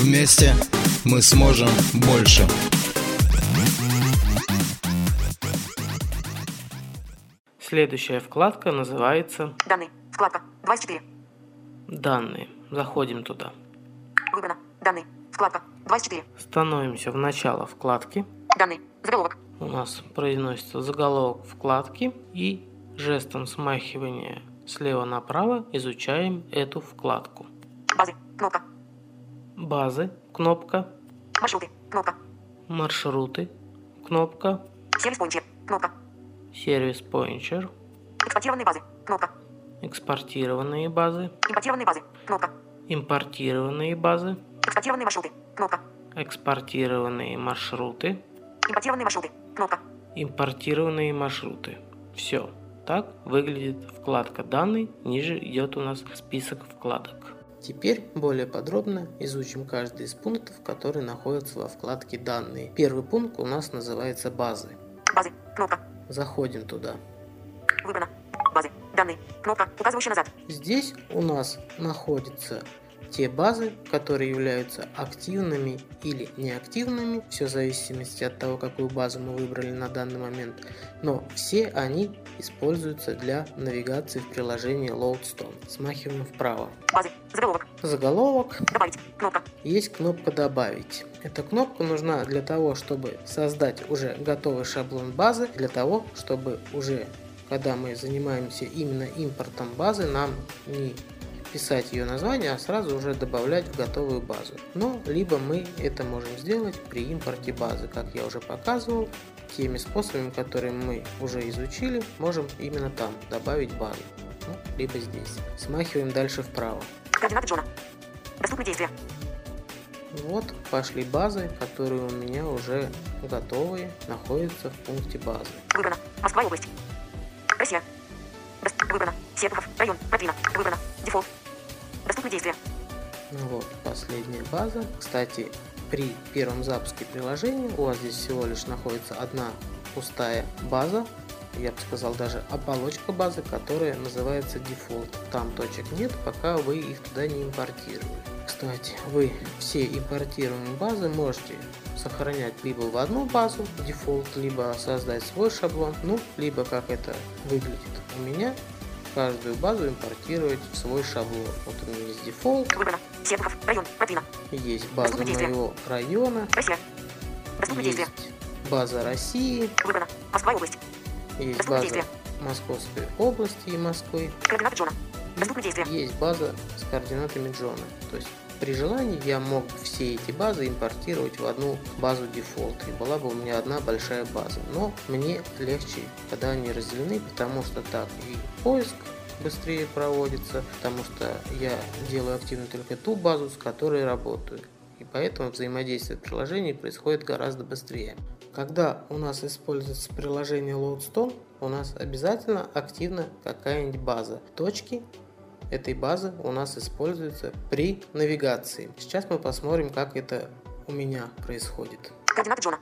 Вместе мы сможем больше. Следующая вкладка называется «Данные». Вкладка 24. «Данные». Заходим туда. Выбрано. «Данные». Вкладка 24. Становимся в начало вкладки. «Данные». Заголовок. У нас произносится заголовок вкладки, и жестом смахивания слева направо изучаем эту вкладку. «Базы». Кнопка. «Базы». Кнопка. «Маршруты». Кнопка. «Маршруты». Кнопка. «Сервис Pointer». Кнопка. Сервис Pointer. Экспортированные базы. Кнопка. Экспортированные базы. Импортированные базы. Кнопка. Импортированные базы. Экспортированные маршруты. Кнопка. Экспортированные маршруты. Импортированные маршруты. Кнопка. Импортированные маршруты. Все. Так выглядит вкладка «Данные». Ниже идет у нас список вкладок. Теперь более подробно изучим каждый из пунктов, которые находятся во вкладке «Данные». Первый пункт у нас называется «Базы». Базы. Кнопка. Заходим туда. Выбрано. Базы. Данные. Кнопка, указывающая назад. Здесь у нас находятся те базы, которые являются активными или неактивными. Все в зависимости от того, какую базу мы выбрали на данный момент. Но все они используются для навигации в приложении Loadstone. Смахиваем вправо. Базы. Заголовок. Заголовок. Добавить. Кнопка. Есть кнопка «Добавить». Эта кнопка нужна для того, чтобы создать уже готовый шаблон базы, для того, чтобы уже, когда мы занимаемся именно импортом базы, нам не писать ее название, а сразу уже добавлять в готовую базу. Но либо мы это можем сделать при импорте базы, как я уже показывал, теми способами, которые мы уже изучили, можем именно там добавить базу, ну, либо здесь. Смахиваем дальше вправо. Координаты Джона. Доступны действия. Вот пошли базы, которые у меня уже готовые, находятся в пункте базы. Выбрано. Москва область. Россия. Выбрано. Серпухов. Район. Матвина. Выбрано. Дефолт. Доступны действия. Вот последняя база. Кстати, при первом запуске приложения у вас здесь всего лишь находится одна пустая база. Я бы сказал, даже оболочка базы, которая называется дефолт. Там точек нет, пока вы их туда не импортировали. Кстати, вы все импортируемые базы можете сохранять либо в одну базу, дефолт, либо создать свой шаблон, ну, либо, как это выглядит у меня, каждую базу импортировать в свой шаблон. Вот у меня есть дефолт. Выбрано. Серпухов. Район. Матвина. Есть база моего района. Россия. Доступны действия. Есть база России. Выбрано. Москва область. Есть доступны база действия. Московской области и Москвы. Координаты Джона. Доступны действия. Есть база с координатами Джона. То есть при желании я мог все эти базы импортировать в одну базу дефолт, и была бы у меня одна большая база. Но мне легче, когда они разделены, потому что так и поиск быстрее проводится, потому что я делаю активно только ту базу, с которой работаю. И поэтому взаимодействие приложений происходит гораздо быстрее. Когда у нас используется приложение Loadstone, у нас обязательно активна какая-нибудь база. Точки этой базы у нас используются при навигации. Сейчас мы посмотрим, как это у меня происходит. Координаты Джона.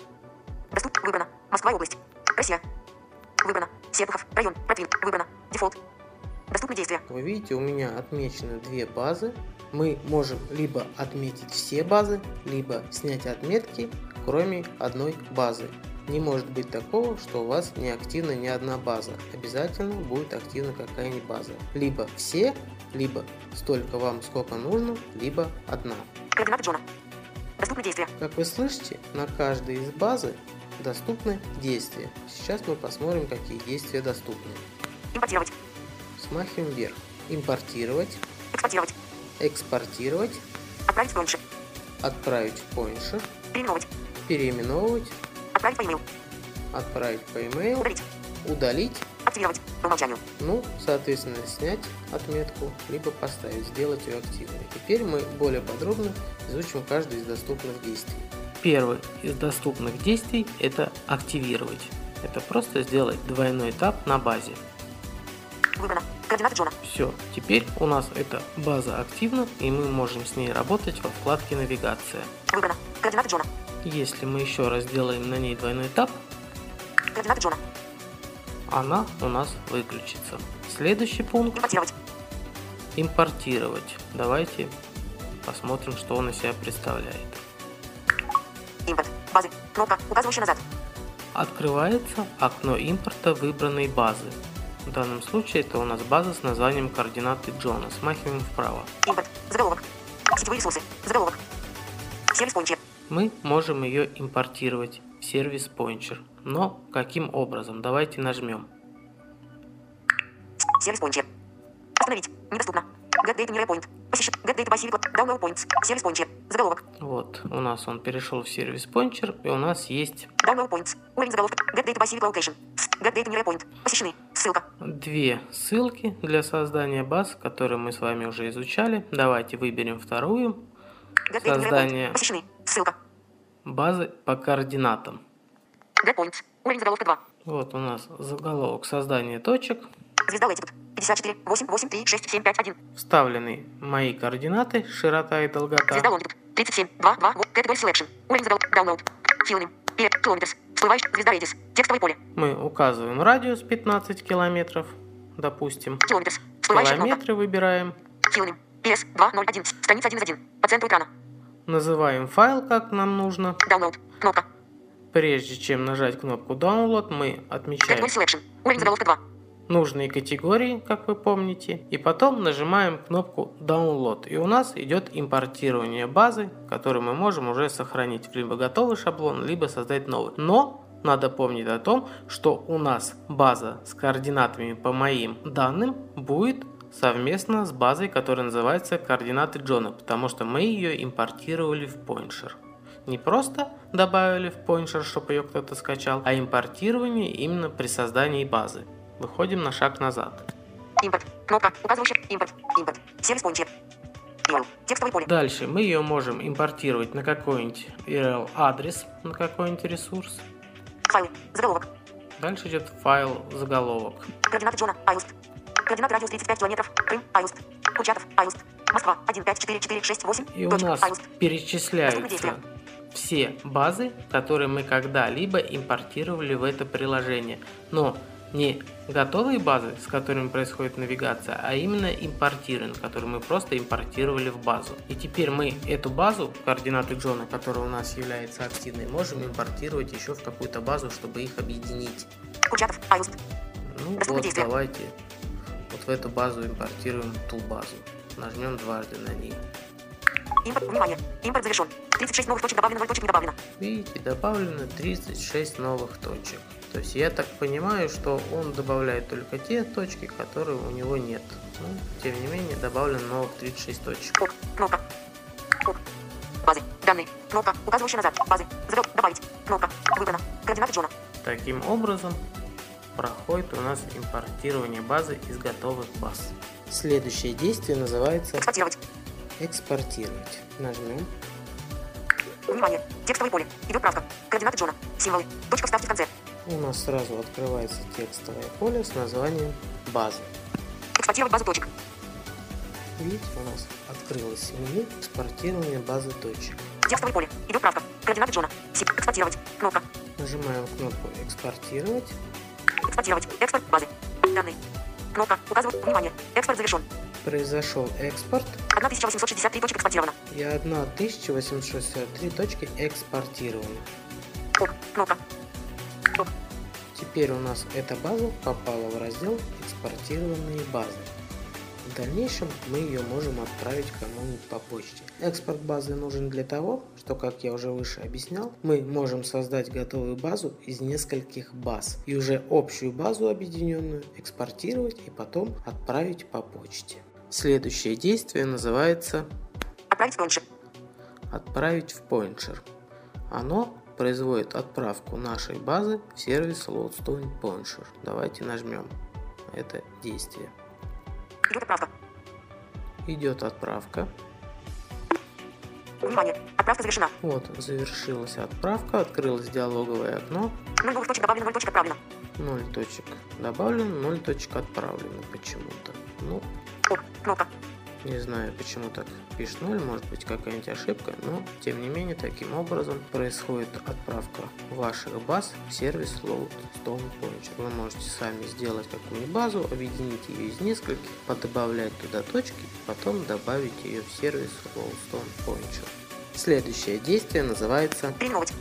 Доступ. Выбрано. Москва область. Россия. Выбрано. Серпухов. Район. Протвин. Выбрано. Дефолт. Доступны действия. Вы видите, у меня отмечены две базы. Мы можем либо отметить все базы, либо снять отметки, кроме одной базы. Не может быть такого, что у вас не активна ни одна база. Обязательно будет активна какая-нибудь база. Либо все, либо столько вам, сколько нужно, либо одна. Координаты Джона. Доступны действия. Как вы слышите, на каждой из базы доступны действия. Сейчас мы посмотрим, какие действия доступны. Импортировать. Смахиваем вверх. Импортировать. Экспортировать. Экспортировать. Отправить в Pointer. Отправить в Pointer. Переименовывать. Переименовывать. Отправить по e-mail. Отправить по e-mail. Удалить. Удалить. Активировать. По умолчанию. Ну, соответственно, снять отметку, либо поставить, сделать ее активной. Теперь мы более подробно изучим каждое из доступных действий. Первое из доступных действий – это активировать. Это просто сделать двойной тап на базе. Выбрано. Координаты Джона. Все. Теперь у нас эта база активна, и мы можем с ней работать во вкладке «Навигация». Выбрано. Координаты Джона. Если мы еще раз делаем на ней двойной тап, координаты Джона, она у нас выключится. Следующий пункт – импортировать. Импортировать. Давайте посмотрим, что он из себя представляет. Импорт. Базы. Кнопка, указывающая назад. Открывается окно импорта выбранной базы. В данном случае это у нас база с названием координаты Джона. Смахиваем вправо. Импорт. Заголовок. Сетевые ресурсы. Заголовок. Сервис Пончер. Мы можем ее импортировать в сервис Пончер. Но каким образом? Давайте нажмем. Сервис Пончер. Остановить. Недоступно. GetDate Near Point. GetDate Passive Download Points. Сервис Пончер. Заголовок. Вот. У нас он перешел в сервис Пончер, и у нас есть Download Points. Уровень заголовка. GetDate Passive Location. GetDate Near Point. Посещены. Ссылка. Две ссылки для создания баз, которые мы с вами уже изучали. Давайте выберем вторую. GetDate Создание. Посещены. Ссылка. Базы по координатам. GetPoints. Уровень заголовка 2. Вот у нас заголовок создание точек. Звезда Latitude 54 8 8 3 6 7 5 1. Вставлены мои координаты, широта и долгота. Звезда Longitude 37 2 2 Category Selection. Уровень заголовка Download. Филним. Километрс. Всплываешь звезда Redis. Текстовое поле. Мы указываем радиус 15 километров, допустим. Километрс. Километры выбираем. Филним. PS201. Страница 1 из 1. По центру экрана. Называем файл, как нам нужно. Download. Кнопка. Прежде чем нажать кнопку Download, мы отмечаем нужные категории, как вы помните, и потом нажимаем кнопку Download. И у нас идет импортирование базы, которую мы можем уже сохранить в либо готовый шаблон, либо создать новый. Но надо помнить о том, что у нас база с координатами по моим данным будет совместно с базой, которая называется координаты Джона, потому что мы ее импортировали в Pointer. Не просто добавили в Pointer, чтобы ее кто-то скачал, а импортирование именно при создании базы. Выходим на шаг назад. Импорт. Кнопка, указывающая импорт. Импорт. Сервис Pointer. Текстовое поле. Дальше мы ее можем импортировать на какой-нибудь URL адрес, на какой-нибудь ресурс. Файл. Заголовок. Дальше идет файл заголовок. Координаты Джона. Аюст. Координаты радиус 35 километров. Крым. Аюст. Курчатов. Аюст. Москва. 154468. И у нас перечисляется все базы, которые мы когда-либо импортировали в это приложение. Но не готовые базы, с которыми происходит навигация, а именно импортированные, которые мы просто импортировали в базу. И теперь мы эту базу, координаты Джона, которая у нас является активной, можем импортировать еще в какую-то базу, чтобы их объединить. Курчатов, Аюст. Ну вот, давайте вот в эту базу импортируем ту базу. Нажмем дважды на ней. Импорт, внимание, импорт завершен. 36 новых точек добавлено, 0 точек не добавлено. Видите, добавлено 36 новых точек. То есть я так понимаю, что он добавляет только те точки, которые у него нет. Но, тем не менее, добавлено новых 36 точек. Ок, кнопка. Ок. Базы, данные, кнопка, указывающая назад. Базы, заголовок, добавить, кнопка, выбрана, координаты Джона. Таким образом проходит у нас импортирование базы из готовых баз. Следующее действие называется экспортировать. Экспортировать. Нажмем. Внимание. Текстовое поле. Идет правка. Координаты Джона. Символы. Точка вставки в конце. У нас сразу открывается текстовое поле с названием базы. Экспортировать базу точек. Видите, у нас открылось меню экспортирование базы точек. Текстовое поле. Идет правка. Координаты Джона. Экспортировать. Кнопка. Нажимаем кнопку экспортировать. Экспортировать. Экспорт базы. Данные. Кнопка. Указывает. Внимание. Экспорт завершен. Произошел экспорт. 1863 точки экспортировано. И 1863 точки экспортированы. Ок, кнопка. Ок. Теперь у нас эта база попала в раздел «Экспортированные базы». В дальнейшем мы ее можем отправить кому-нибудь по почте. Экспорт базы нужен для того, что, как я уже выше объяснял, мы можем создать готовую базу из нескольких баз и уже общую базу объединенную экспортировать и потом отправить по почте. Следующее действие называется «Отправить в Pointer». Отправить в Pointer. Оно производит отправку нашей базы в сервис Loadstone Pointer. Давайте нажмем. это действие. Идет отправка. Идет отправка. Внимание, отправка завершена. Вот, завершилась отправка, открылось диалоговое окно. 0 точек добавлено, 0 точек отправлено. 0 точек добавлено, 0 точек отправлено почему-то. Ну, кнопка. Не знаю, почему так пишет 0, может быть какая-нибудь ошибка, но тем не менее таким образом происходит отправка ваших баз в сервис Load Stone Punch. Вы можете сами сделать какую-нибудь базу, объединить ее из нескольких, подобавлять туда точки, потом добавить ее в сервис Load Stone Punch. Следующее действие называется переименовать.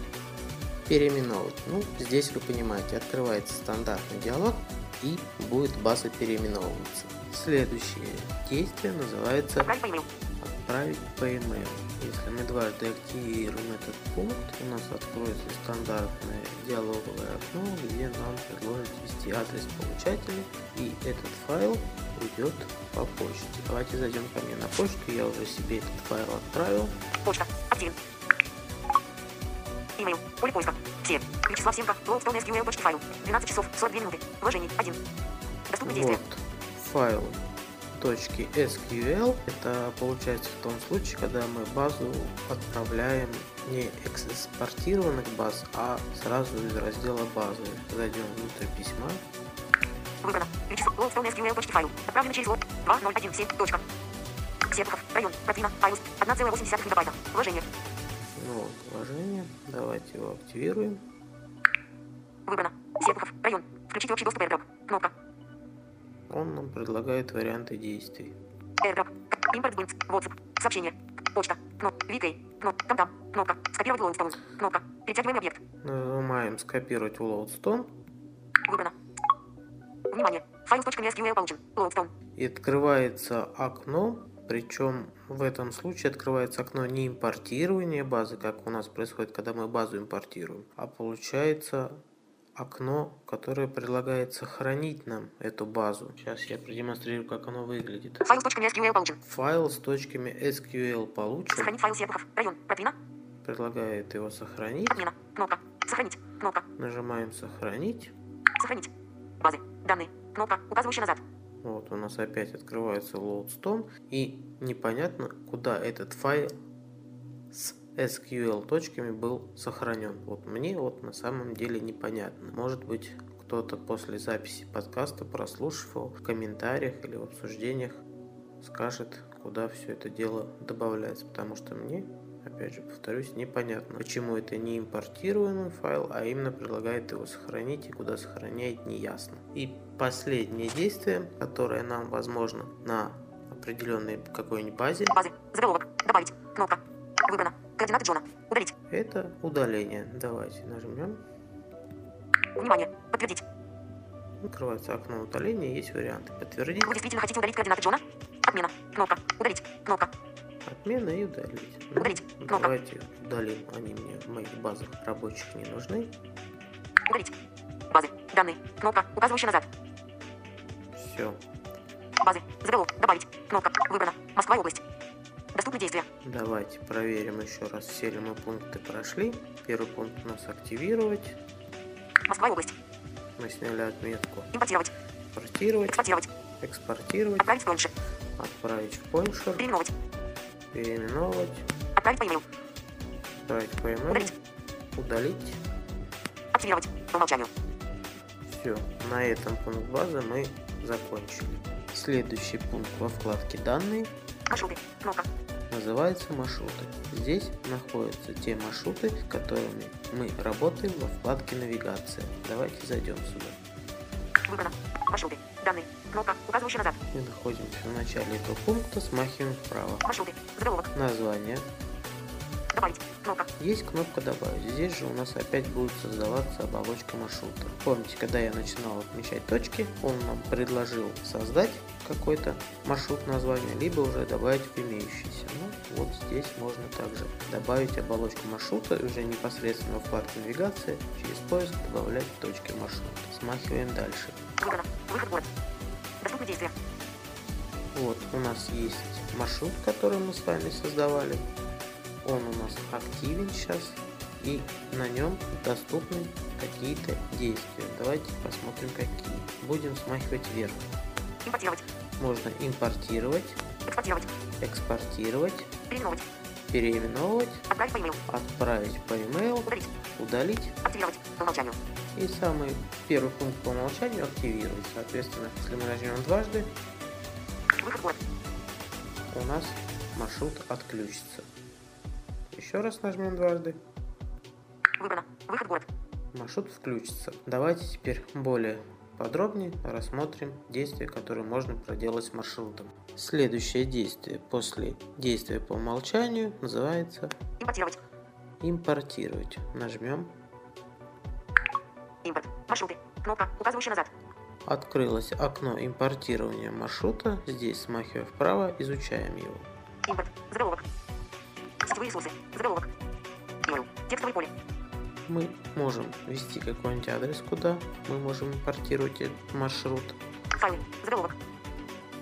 Переименовать. Ну, здесь вы понимаете, открывается стандартный диалог и будет база переименовываться. Следующее действие называется «Отправить по e-mail». Если мы дважды активируем этот пункт, у нас откроется стандартное диалоговое окно, где нам предложат ввести адрес получателя, и этот файл уйдет по почте. Давайте зайдем ко мне на почту, я уже себе этот файл отправил. Почта. Активен. E-mail. Поле поиска. Все. Вячеслав Семко. Loadstone.sql.файл. 12 часов 42 минуты. Вложение 1. Доступны действия. Вот. Файл .sql это получается в том случае, когда мы базу отправляем не экспортированных баз, а сразу из раздела базы. Зайдем внутрь письма. Выбрано. Loadstone.sql файл. Отправлено через лот 2017. Серпухов. Район. Протвино. Айус. 1,8 мегабайта. Вложение. Ну вот, вложение. Давайте его активируем. Выбрано. Серпухов. Район. Включить общий доступ AirDrop. Кнопка. Он нам предлагает варианты действий. AirDrop. Импорт Binz. WhatsApp. Сообщение. Почта. Кнопка. VK. Кнопка. Там-там. Кнопка. Скопировать в Loadstone. Кнопка. Перетягиваем объект. Нажимаем скопировать в Loadstone. Выбрано. Внимание. Файл с точками SQL получен. Loadstone. И открывается окно. Причем в этом случае открывается окно не импортирования базы, как у нас происходит, когда мы базу импортируем, а получается окно, которое предлагает сохранить нам эту базу. Сейчас я продемонстрирую, как оно выглядит. Файл с точками SQL получен. Файл с точками SQL получен. Сохранить файл Серпухов. Район. Протвино. Предлагает его сохранить. Отмена. Кнопка. Сохранить. Кнопка. Нажимаем сохранить. Сохранить. Базы. Данные. Кнопка, указывающая назад. Вот у нас опять открывается Loadstone. И непонятно, куда этот файл с SQL точками был сохранен. Вот мне вот на самом деле непонятно. Может быть, кто-то после записи подкаста, прослушав его в комментариях или в обсуждениях, скажет, куда все это дело добавляется. Потому что мне, опять же повторюсь, непонятно, почему это не импортируемый файл, а именно предлагает его сохранить и куда сохраняет, неясно. И последнее действие, которое нам возможно на определенной какой-нибудь базе. Базы. Заголовок. Добавить. Кнопка. Выбрано. Координаты Джона. Удалить. Это удаление. Давайте нажмем. Внимание. Подтвердить. Открывается окно удаления. Есть варианты. Подтвердить. Вы действительно хотите удалить координаты Джона? Отмена. Кнопка. Удалить. Кнопка. Отмена и удалить. Удалить. Ну, кнопка. Давайте удалим. Они мне в моих базах рабочих не нужны. Удалить. Базы. Данные. Кнопка. Указывающая назад. Все. Базы. Заголовок. Добавить. Кнопка. Выбрано. Москва и область. Доступны действия. Давайте проверим еще раз, все ли мы пункты прошли. Первый пункт у нас активировать. Москва и область. Мы сняли отметку. Импортировать. Импортировать. Экспортировать. Экспортировать. Отправить в Пойншер. Отправить в Пойншер. Переименовать. Переименовать. Отправить по e-mail. Отправить по e-mail. Удалить. Удалить. Активировать. По умолчанию. Все. На этом пункт базы мы закончили. Следующий пункт во вкладке «Данные». Маршруты. Кнопка. Называются маршруты. Здесь находятся те маршруты, с которыми мы работаем во вкладке «Навигация». Давайте зайдем сюда. Выбрано. Маршруты. Данные. Кнопка, указывающая назад. Мы находимся в начале этого пункта, смахиваем вправо. Маршруты. Заголовок. Название. Добавить. Кнопка. Есть кнопка «Добавить». Здесь же у нас опять будет создаваться оболочка маршрута. Помните, когда я начинал отмечать точки, он нам предложил создать какой-то маршрут названия, либо уже добавить в имеющийся. Ну, вот здесь можно также добавить оболочку маршрута, уже непосредственно в вкладке «Навигация» через поиск добавлять точки маршрута. Смахиваем дальше. Выбрано. Выход в город. Доступны действия. Вот у нас есть маршрут, который мы с вами создавали. Он у нас активен сейчас. и на нем доступны какие-то действия. Давайте посмотрим, какие. Будем смахивать вверх. Импортировать. Можно импортировать, экспортировать, переименовывать, отправить по e-mail, удалить, активировать по умолчанию. И самый первый пункт по умолчанию активировать. Соответственно, если мы нажмем дважды, у нас маршрут отключится. Еще раз нажмем дважды. Выбрано. Выход город. Маршрут включится. Давайте теперь более подробнее рассмотрим действия, которые можно проделать с маршрутом. Следующее действие после действия по умолчанию называется импортировать. Импортировать. Нажмем. Импорт. Маршруты. Кнопка, указывающая назад. Открылось окно импортирования маршрута. Здесь, смахивая вправо, изучаем его. Импорт. Заголовок. Сетевые ресурсы. Заголовок. E-mail. Текстовое поле. Мы можем ввести какой-нибудь адрес, куда мы можем импортировать этот маршрут. Файлы. Заголовок.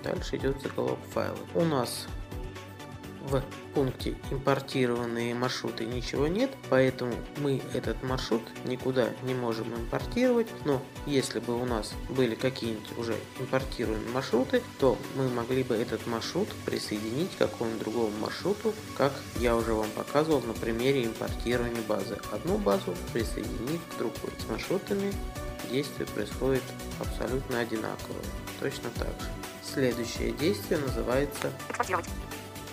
Дальше идет заголовок файла. У нас в пункте импортированные маршруты ничего нет, поэтому мы этот маршрут никуда не можем импортировать. Но если бы у нас были какие-нибудь уже импортируемые маршруты, то мы могли бы этот маршрут присоединить к какому-нибудь другому маршруту, как я уже вам показывал на примере импортирования базы. Одну базу присоединить к другой. С маршрутами действие происходит абсолютно одинаково. Точно так же. Следующее действие называется «Экспортировать».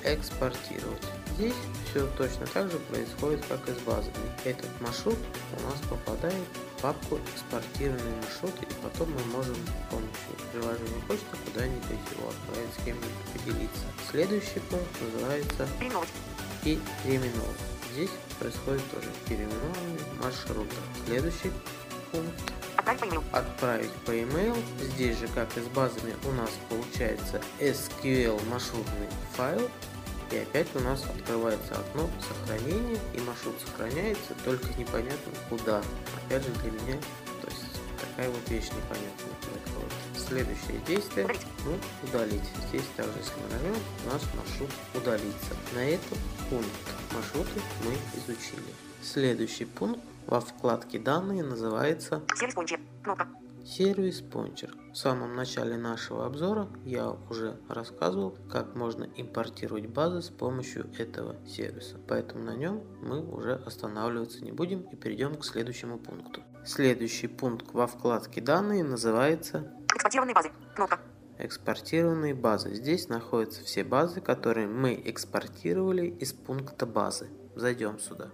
Экспортировать. Здесь все точно так же происходит, как и с базами. Этот маршрут у нас попадает в папку «Экспортированные маршруты», и потом мы можем с помощью приложения почты куда-нибудь его отправить, с кем-нибудь поделиться. Следующий пункт называется «Переименовывать». Здесь происходит тоже переименование маршрута. Следующий пункт «Отправить по e-mail». Здесь же, как и с базами, у нас получается SQL маршрутный файл. И опять у нас открывается окно сохранения, и маршрут сохраняется, только непонятно куда. Опять же, для меня, то есть такая вот вещь непонятная происходит. Следующее действие, ну, удалить. Здесь также, если мы нажмем, у нас маршрут удалится. На этом пункт маршруты мы изучили. Следующий пункт во вкладке «Данные» называется «Сервис Пончер». Кнопка. Сервис Пончер. В самом начале нашего обзора я уже рассказывал, как можно импортировать базы с помощью этого сервиса. Поэтому на нем мы уже останавливаться не будем и перейдем к следующему пункту. Следующий пункт во вкладке «Данные» называется «Экспортированные базы». Кнопка. Экспортированные базы. Здесь находятся все базы, которые мы экспортировали из пункта «Базы». Зайдем сюда.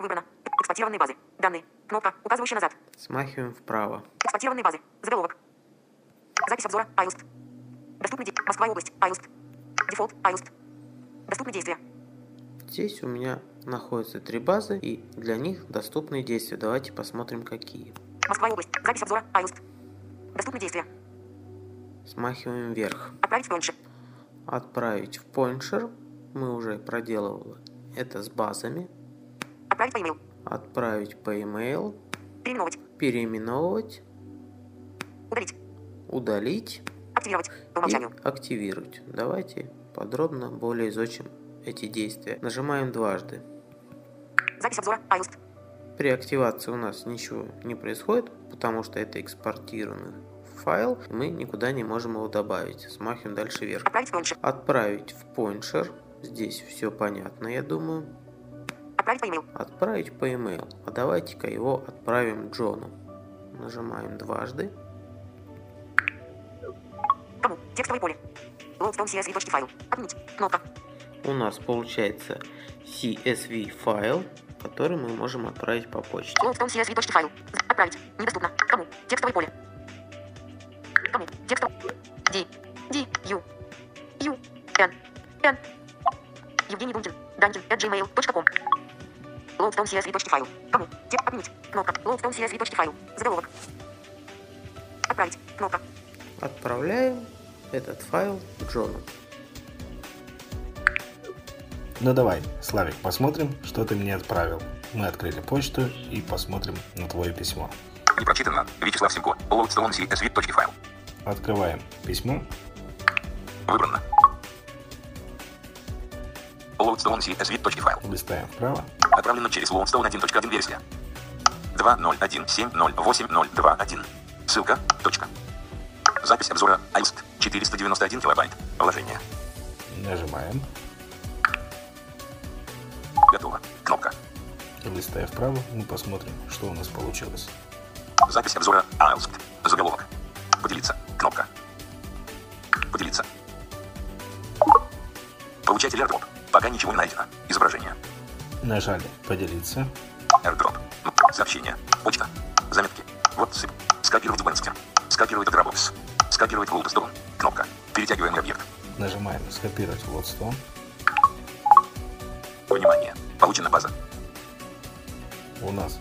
Выбрано. Экспортированные базы. Данные. Кнопка, указывающая назад. Смахиваем вправо. Экспортированные базы. Заголовок. Запись обзора. Айлст. Доступны действия. Москва и область. Айлст. Дефолт. Айлст. Доступны действия. Здесь у меня находятся три базы, и для них доступные действия. Давайте посмотрим, какие. Москва и область. Запись обзора. Айлст. Доступны действия. Смахиваем вверх. Отправить в пончер. Отправить в пончер. Мы уже проделывали это с базами. Отправить по e-mail. Отправить по e-mail. Переименовывать. Переименовывать. Удалить. Удалить. Активировать. По умолчанию. Активировать. Давайте подробно более изучим эти действия. Нажимаем дважды. Запись обзора. Айлст. При активации у нас ничего не происходит, потому что это экспортированный файл, и мы никуда не можем его добавить. Смахиваем дальше вверх. Отправить в пончер. Отправить в пончер. Здесь все понятно, я думаю. Отправить по e-mail. Отправить по e-mail. А давайте-ка его отправим Джону. Нажимаем дважды. Кому? Текстовое поле. Loadstone CSV файл. Отменить. Кнопка. У нас получается CSV файл, который мы можем отправить по почте. Loadstone CSV файл. Отправить. Недоступно. Кому? Текстовое поле. Кому? Текстовое. D. D. U. U. N. N. Евгений Дункин. Dunkin@gmail.com. Loadstone CSV файл. Кому? Текст отменить. Кнопка. Loadstone CSV файл. Заголовок. Отправить. Кнопка. Отправляем этот файл Джону. Ну давай, Славик, посмотрим, что ты мне отправил. Мы открыли почту и посмотрим на твое письмо. Не прочитано. Вячеслав Симко. Loadstone CSV файл. Открываем письмо. Выбрано. Loadstone CSV файл. Листаем вправо. Отправлено через Лоунстоун 1.1 версия. 2.0.1.7.0.8.0.2.1. Ссылка. Точка. Запись обзора. iList. 491 килобайт. Вложение. Нажимаем. Готово. Кнопка. Листая вправо, мы посмотрим, что у нас получилось. Запись обзора. iList. Заголовок. Поделиться. Кнопка. Поделиться. Получатель AirDrop. Пока ничего не найдено. Изображение. Нажали поделиться. AirDrop. Сообщение. Почта. Заметки. WhatsApp. Скопировать в Венске. Скопировать в Dropbox. Скопировать в Loadstone. Кнопка. Перетягиваемый объект. Нажимаем скопировать в Loadstone. Внимание. Получена база. У нас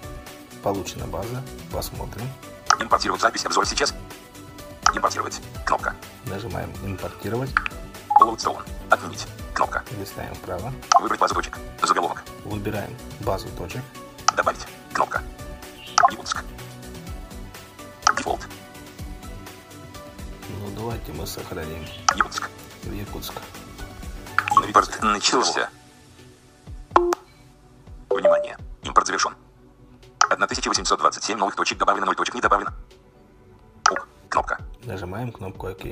получена база. Посмотрим. Импортировать запись обзора сейчас. Импортировать. Кнопка. Нажимаем импортировать. Loadstone. Отменить. Кнопка. Листаем вправо. Выбрать базу точек. Заголовок. Выбираем базу точек. Добавить. Кнопка. Якутск. Дефолт. Ну давайте мы сохраним. Якутск. Якутск. Импорт начался. Внимание. Импорт завершен. 1827 новых точек добавлено, 0 точек не добавлено. Ок. Кнопка. Нажимаем кнопку ОК.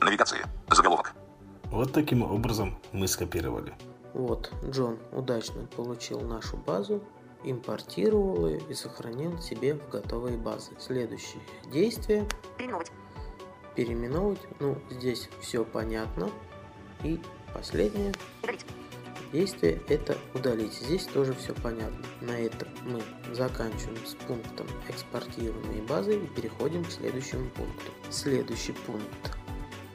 Навигация. Заголовок. Вот таким образом мы скопировали. Вот, Джон удачно получил нашу базу, импортировал ее и сохранил себе в готовые базы. Следующее действие. Переименовать. Переименовать. Ну, здесь все понятно. И последнее. Удалить. Действие это удалить. Здесь тоже все понятно. На этом мы заканчиваем с пунктом экспортированные базы и переходим к следующему пункту. Следующий пункт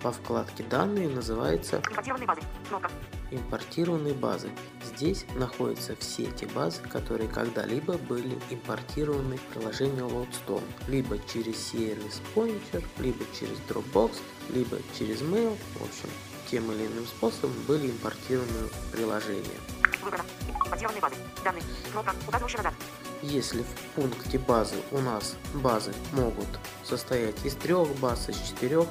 по вкладке данные называется импортированные базы. Кнопка. Импортированные базы. Здесь находятся все те базы, которые когда-либо были импортированы в приложение Loadstone, либо через сервис Pointer, либо через Dropbox, либо через Mail. В общем, тем или иным способом были импортированы приложения. Выбрано. Импортированные базы. Данные. Кнопка, указывающая назад. Если в пункте базы у нас базы могут состоять из 3 баз, из 4,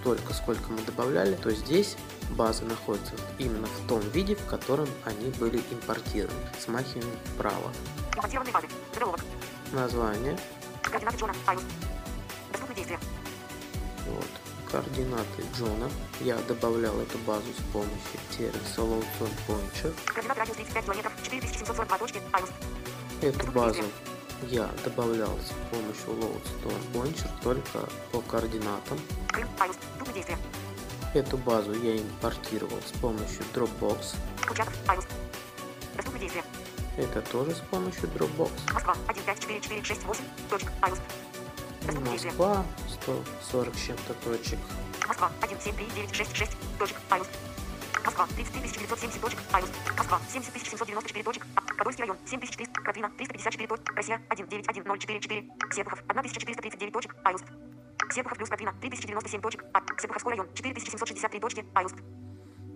столько, сколько мы добавляли, то здесь базы находятся именно в том виде, в котором они были импортированы. Смахиваем вправо. Импортированные базы. Заголовок. Название. Координаты Джона. Доступные действия. Вот. Координаты Джона. Я добавлял эту базу с помощью сервиса Loadstone Pointer. Координаты радиус 35 километров, 4742 точки. Эту базу я добавлял с помощью Loadstone Pointer только по координатам. Эту базу я импортировал с помощью Dropbox. Это тоже с помощью Dropbox. Москва 15448 точек. Москва 140 чем-то точек. Москва 173966 точек. Москва 30970 точек. Москва 70794 точек. Подольский район 7300. Катрина 354 точек. Россия 19104 Серпухов 1439 точек. Серпухов плюс Катрина 3097 точек. Серпуховской район 4763 точки. Айлст.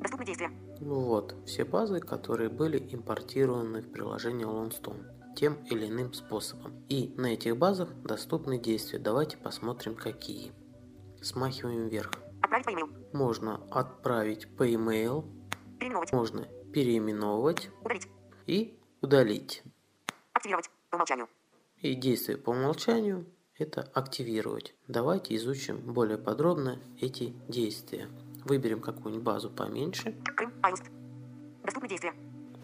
Доступны действия. Вот все базы, которые были импортированы в приложение Loadstone тем или иным способом. И на этих базах доступны действия. Давайте посмотрим, какие. Смахиваем вверх. Отправить по e-mail. Можно отправить по e-mail. Переименовать. Можно переименовывать. Удалить. И удалить. Активировать по умолчанию. И действие по умолчанию. Это активировать. Давайте изучим более подробно эти действия. Выберем какую-нибудь базу поменьше. Крым, Айлст. Доступные действия.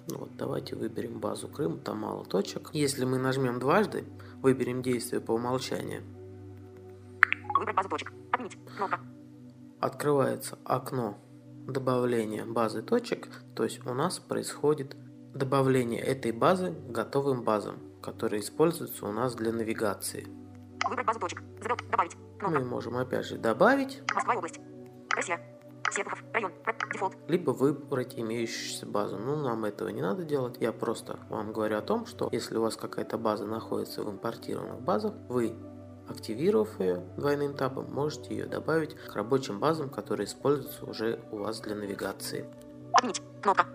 Вот, давайте выберем базу Крым, там мало точек. Если мы нажмем дважды, выберем действие по умолчанию. Выбрать базу точек. Отменить. Кнопка. Открывается окно добавления базы точек, то есть у нас происходит добавление этой базы к готовым базам, которые используются у нас для навигации. Выбрать базу точек. Добавить. Кнопка. Мы можем опять же добавить. Москва область. Россия. Серпухов. Район. Дефолт. Либо выбрать имеющуюся базу. Ну, нам этого не надо делать. Я просто вам говорю о том, что если у вас какая-то база находится в импортированных базах, вы, активировав ее двойным табом, можете ее добавить к рабочим базам, которые используются уже у вас для навигации. Отменить. Кнопка.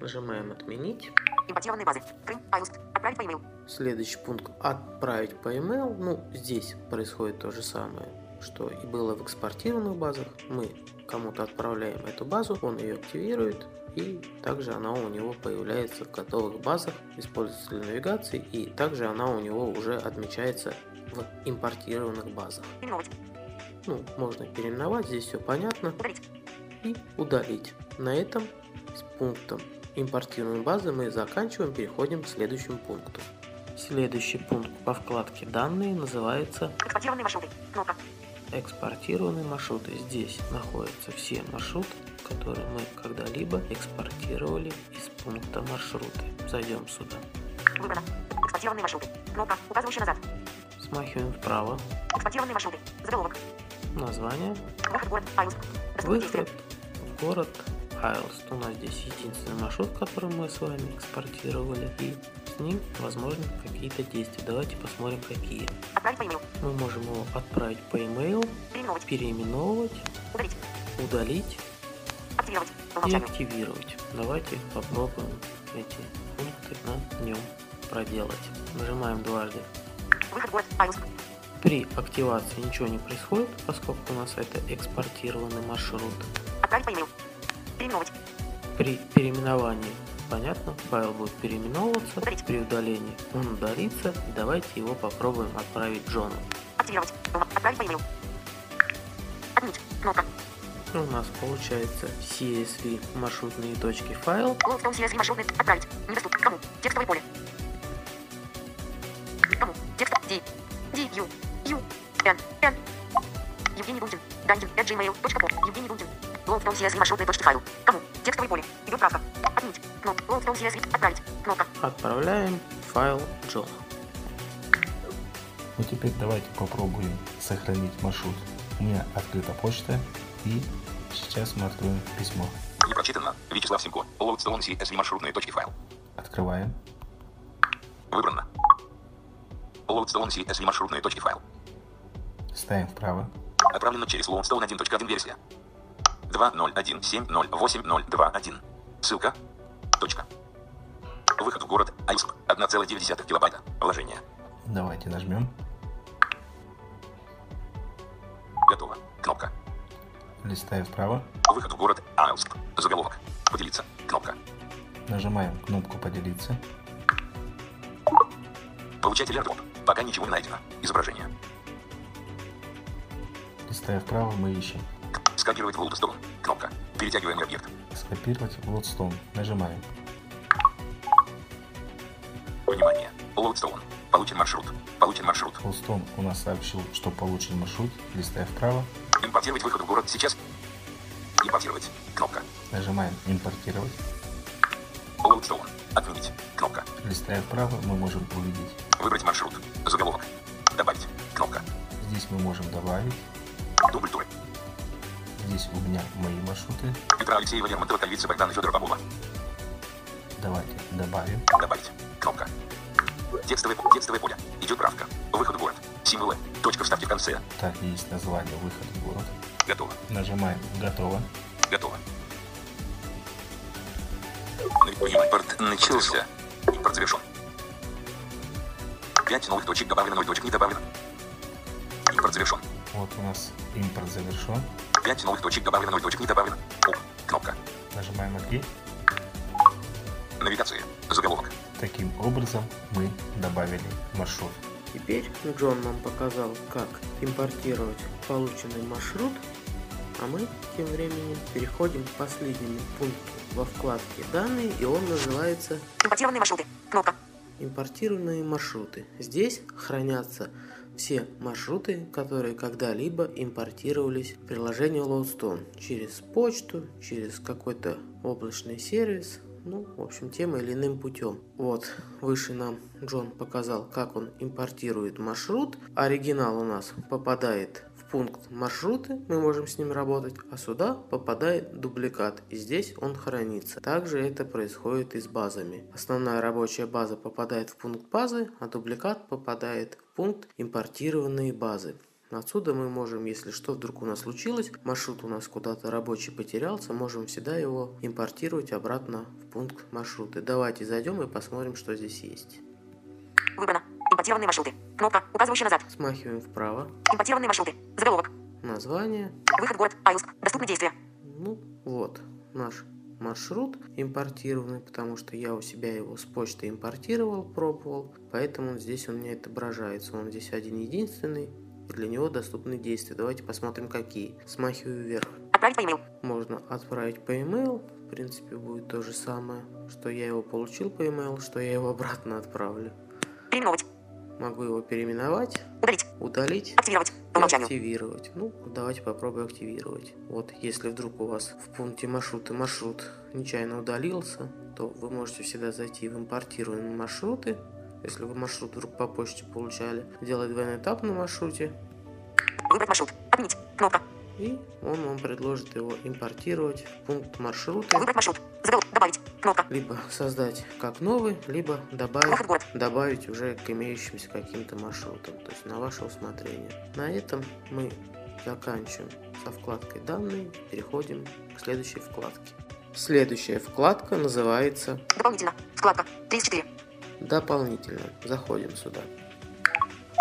Нажимаем «Отменить». Импортированные базы. Крым, Айлст. Отправить по e-mail. Следующий пункт «Отправить по e-mail». Ну, здесь происходит то же самое, что и было в экспортированных базах. Мы кому-то отправляем эту базу, он ее активирует и также она у него появляется в готовых базах, используется для навигации, и также она у него уже отмечается в импортированных базах. Можно переименовать, здесь все понятно. И удалить. На этом с пунктом импортируемой базы мы заканчиваем, переходим к следующему пункту. Следующий пункт по вкладке «Данные» называется «Экспортированные маршруты». Кнопка. Экспортированные маршруты. Здесь находятся все маршруты, которые мы когда-либо экспортировали из пункта «Маршруты». Зайдем сюда. Выбрано. Экспортированные маршруты. Кнопка, указывающая назад. Смахиваем вправо. Экспортированные маршруты. Заголовок. Название. Выход в город Айлс. Выход в город Айлс. У нас здесь единственный маршрут, который мы с вами экспортировали, и с ним возможны какие-то действия. Давайте посмотрим, какие. Отправить по e-mail. Мы можем его отправить по e-mail, переименовывать, удалить, активировать, и активировать. Давайте попробуем эти пункты на нем проделать. Нажимаем дважды. Выход в город Айлс. При активации ничего не происходит, поскольку у нас это экспортированный маршрут. Отправить по e-mail. Переименовать. При переименовании, понятно, файл будет переименовываться. Удалить. При удалении он удалится. Давайте его попробуем отправить Джону. Активировать. Отправить по e-mail. Отменить. Кнопка. У нас получается CSV маршрутные точки файл. Лоудстон CSV маршрутный. Отправить. Недоступен. Кому? Текстовое поле. Кому? Текст. Ди. Ди. Ю. Н. Н. Евгений Дункин. Данкин. @gmail.com. Евгений Дункин. Лоудстон CSV маршрутные точки файл. Кому? Текстовое поле. Идет правка. Отменить. Кнопка. Лоудстон CSV. Отправить. Кнопка. Отправляем файл Джон. Теперь давайте попробуем сохранить маршрут. У меня открыта почта, и сейчас мы откроем письмо. Не прочитано. Вячеслав Симко. Лоудстон CSV маршрутные точки файл. Открываем. Выбрано. Лоудстон CSV маршрутные точки файл. Ставим вправо. Отправлено через Лоудстон 1.1 версия. 2.0.1.7.0.8.0.2.1. Ссылка. Точка. Выход в город Айлс. 1,9 килобайта. Вложение. Давайте нажмем. Готово. Кнопка. Листаем вправо. Выход в город Айлс. Заголовок. Поделиться. Кнопка. Нажимаем кнопку поделиться. Получатель AirDrop. Пока ничего не найдено. Изображение. Листая вправо, мы ищем. Скопировать в Loadstone. Кнопка. Перетягиваемый объект. Скопировать в Loadstone. Нажимаем. Внимание. Loadstone. Получен маршрут. Получен маршрут. Loadstone у нас сообщил, что получен маршрут. Листая вправо. Импортировать выход в город сейчас. Импортировать. Кнопка. Нажимаем импортировать. Loadstone. Отменить. Кнопка. Листая вправо, мы можем увидеть. Выбрать маршрут. Заголовок. Добавить. Кнопка. Здесь мы можем добавить. Дубль туры. Здесь у меня мои маршруты. Петра Алексеева, Лермонтова, Кальвица, Богдана, Федорова, Попова. Давайте добавим. Добавить. Кнопка. Текстовое поле. Идет правка. Выход в город. Символы. Точка вставки в конце. Так, есть название. Выход в город. Готово. Нажимаем. Готово. Готово. Импорт начался. Импорт завершен. 5 новых точек добавлено, 0 точек не добавлено. Импорт завершен. Вот у нас импорт завершен. 5 новых точек добавлено, 0 точек не добавлено. Кнопка. Нажимаем ОК. Навигация. Заголовок. Таким образом мы добавили маршрут. Теперь Джон нам показал, как импортировать полученный маршрут, а мы тем временем переходим к последнему пункту во вкладке «Данные», и он называется «Импортированные маршруты». Кнопка. Импортированные маршруты. Здесь хранятся все маршруты, которые когда-либо импортировались в приложение Loadstone через почту, через какой-то облачный сервис, в общем, тем или иным путем. Выше нам Джон показал, как он импортирует маршрут. Оригинал у нас попадает в пункт маршруты, мы можем с ним работать, а сюда попадает дубликат, и здесь он хранится. Также это происходит и с базами. Основная рабочая база попадает в пункт базы, а дубликат попадает в пункт импортированные базы. Отсюда мы можем, если что вдруг у нас случилось, маршрут у нас куда-то рабочий потерялся, можем всегда его импортировать обратно в пункт маршруты. Давайте зайдем и посмотрим, что здесь есть. Выбрано. Импортированные маршруты. Кнопка, указывающая назад. Смахиваем вправо. Импортированные маршруты. Заголовок. Название. Выход в город Айлс. Доступны действия. Наш маршрут импортированный, потому что я у себя его с почты импортировал, пробовал, поэтому здесь он не отображается. Он здесь один единственный, и для него доступны действия. Давайте посмотрим, какие. Смахиваю вверх. Отправить по e-mail. Можно отправить по e-mail. В принципе, будет то же самое, что я его получил по e-mail, что я его обратно отправлю. Переименовать. Могу его переименовать. Удалить. Удалить. Активировать. Активировать. Ну, давайте попробую активировать. Вот, если вдруг у вас в пункте маршруты маршрут нечаянно удалился, то вы можете всегда зайти в импортированные маршруты. Если вы маршрут вдруг по почте получали, делать двойной тап на маршруте. Выбрать маршрут. Отменить. Кнопка. И он вам предложит его импортировать в пункт маршрута. Выбрать маршрут. Добавить. Кнопка. Либо создать как новый, либо добавить уже к имеющимся каким-то маршрутам. То есть на ваше усмотрение. На этом мы заканчиваем со вкладкой «Данные». Переходим к следующей вкладке. Следующая вкладка называется «Дополнительно». Вкладка 34. Дополнительно. Заходим сюда.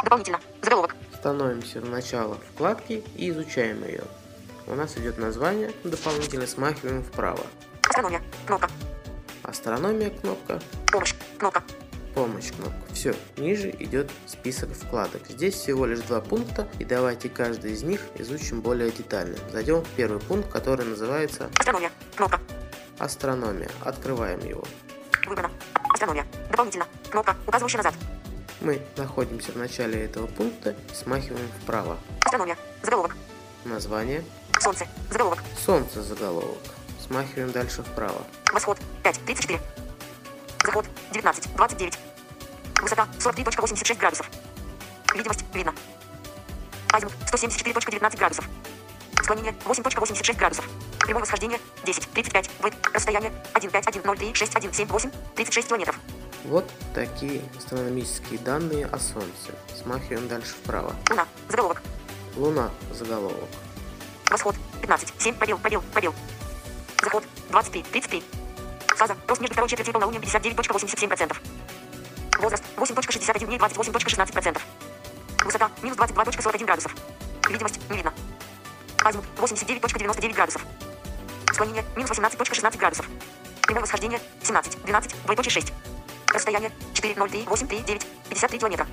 Дополнительно. Заголовок. Становимся в начало вкладки и изучаем ее. У нас идет название. Дополнительно смахиваем вправо. Астрономия. Кнопка. Астрономия. Кнопка. Помощь. Кнопка. Помощь. Кнопка. Все. Ниже идет список вкладок. Здесь всего лишь два пункта. И давайте каждый из них изучим более детально. Зайдем в первый пункт, который называется Астрономия. Кнопка. Астрономия. Открываем его. Выбрано. Астрономия. Дополнительно. Кнопка, указывающая назад. Мы находимся в начале этого пункта, смахиваем вправо. Астрономия. Заголовок. Название. Солнце. Заголовок. Солнце. Заголовок. Смахиваем дальше вправо. Восход. 5:34. Заход. 19:29. Высота 43.86 градусов. Видимость. Видно. Азимут 174.19 градусов. Склонение 8.86 градусов. Прямое восхождение 10.35. Вид. Расстояние 1.5.1.03.6.1.7.8. 36 километров. Вот такие астрономические данные о Солнце. Смахиваем дальше вправо. Луна. Заголовок. Луна. Заголовок. Восход. 15.7. Побел. Заход. 23.33. Фаза. Рост между второй четвертью и полнолунием 59.87%. Возраст. 8.61 дней 28.16%. Высота. Минус 22.41 градусов. Видимость. Не видно. Азимут 89.99 градусов. Склонение. Минус 18.16 градусов. Прямое восхождение. 17.12. 2.6. Расстояние 4.03.8.3.9.53 километра.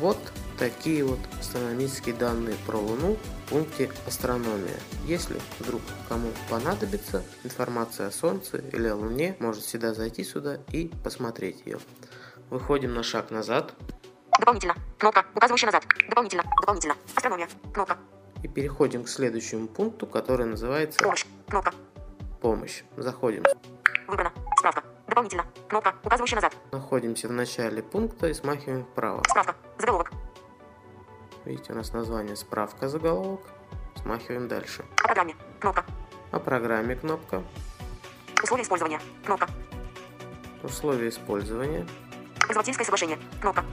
Вот такие вот астрономические данные про Луну в пункте «Астрономия». Если вдруг кому понадобится информация о Солнце или о Луне, может всегда зайти сюда и посмотреть ее. Выходим на шаг назад. Дополнительно. Кнопка, указывающая назад. Дополнительно. Астрономия. Кнопка. И переходим к следующему пункту, который называется «Помощь». Кнопка. Помощь. Заходим. Выбрано. Справка. Дополнительно. Кнопка, указывающая назад. Находимся в начале пункта и смахиваем вправо. Справка. Заголовок. Видите, у нас название «Справка. Заголовок». Смахиваем дальше. О программе. Кнопка. О программе. Кнопка. Условия использования. Кнопка. Условия использования. Пользовательское соглашение. Кнопка.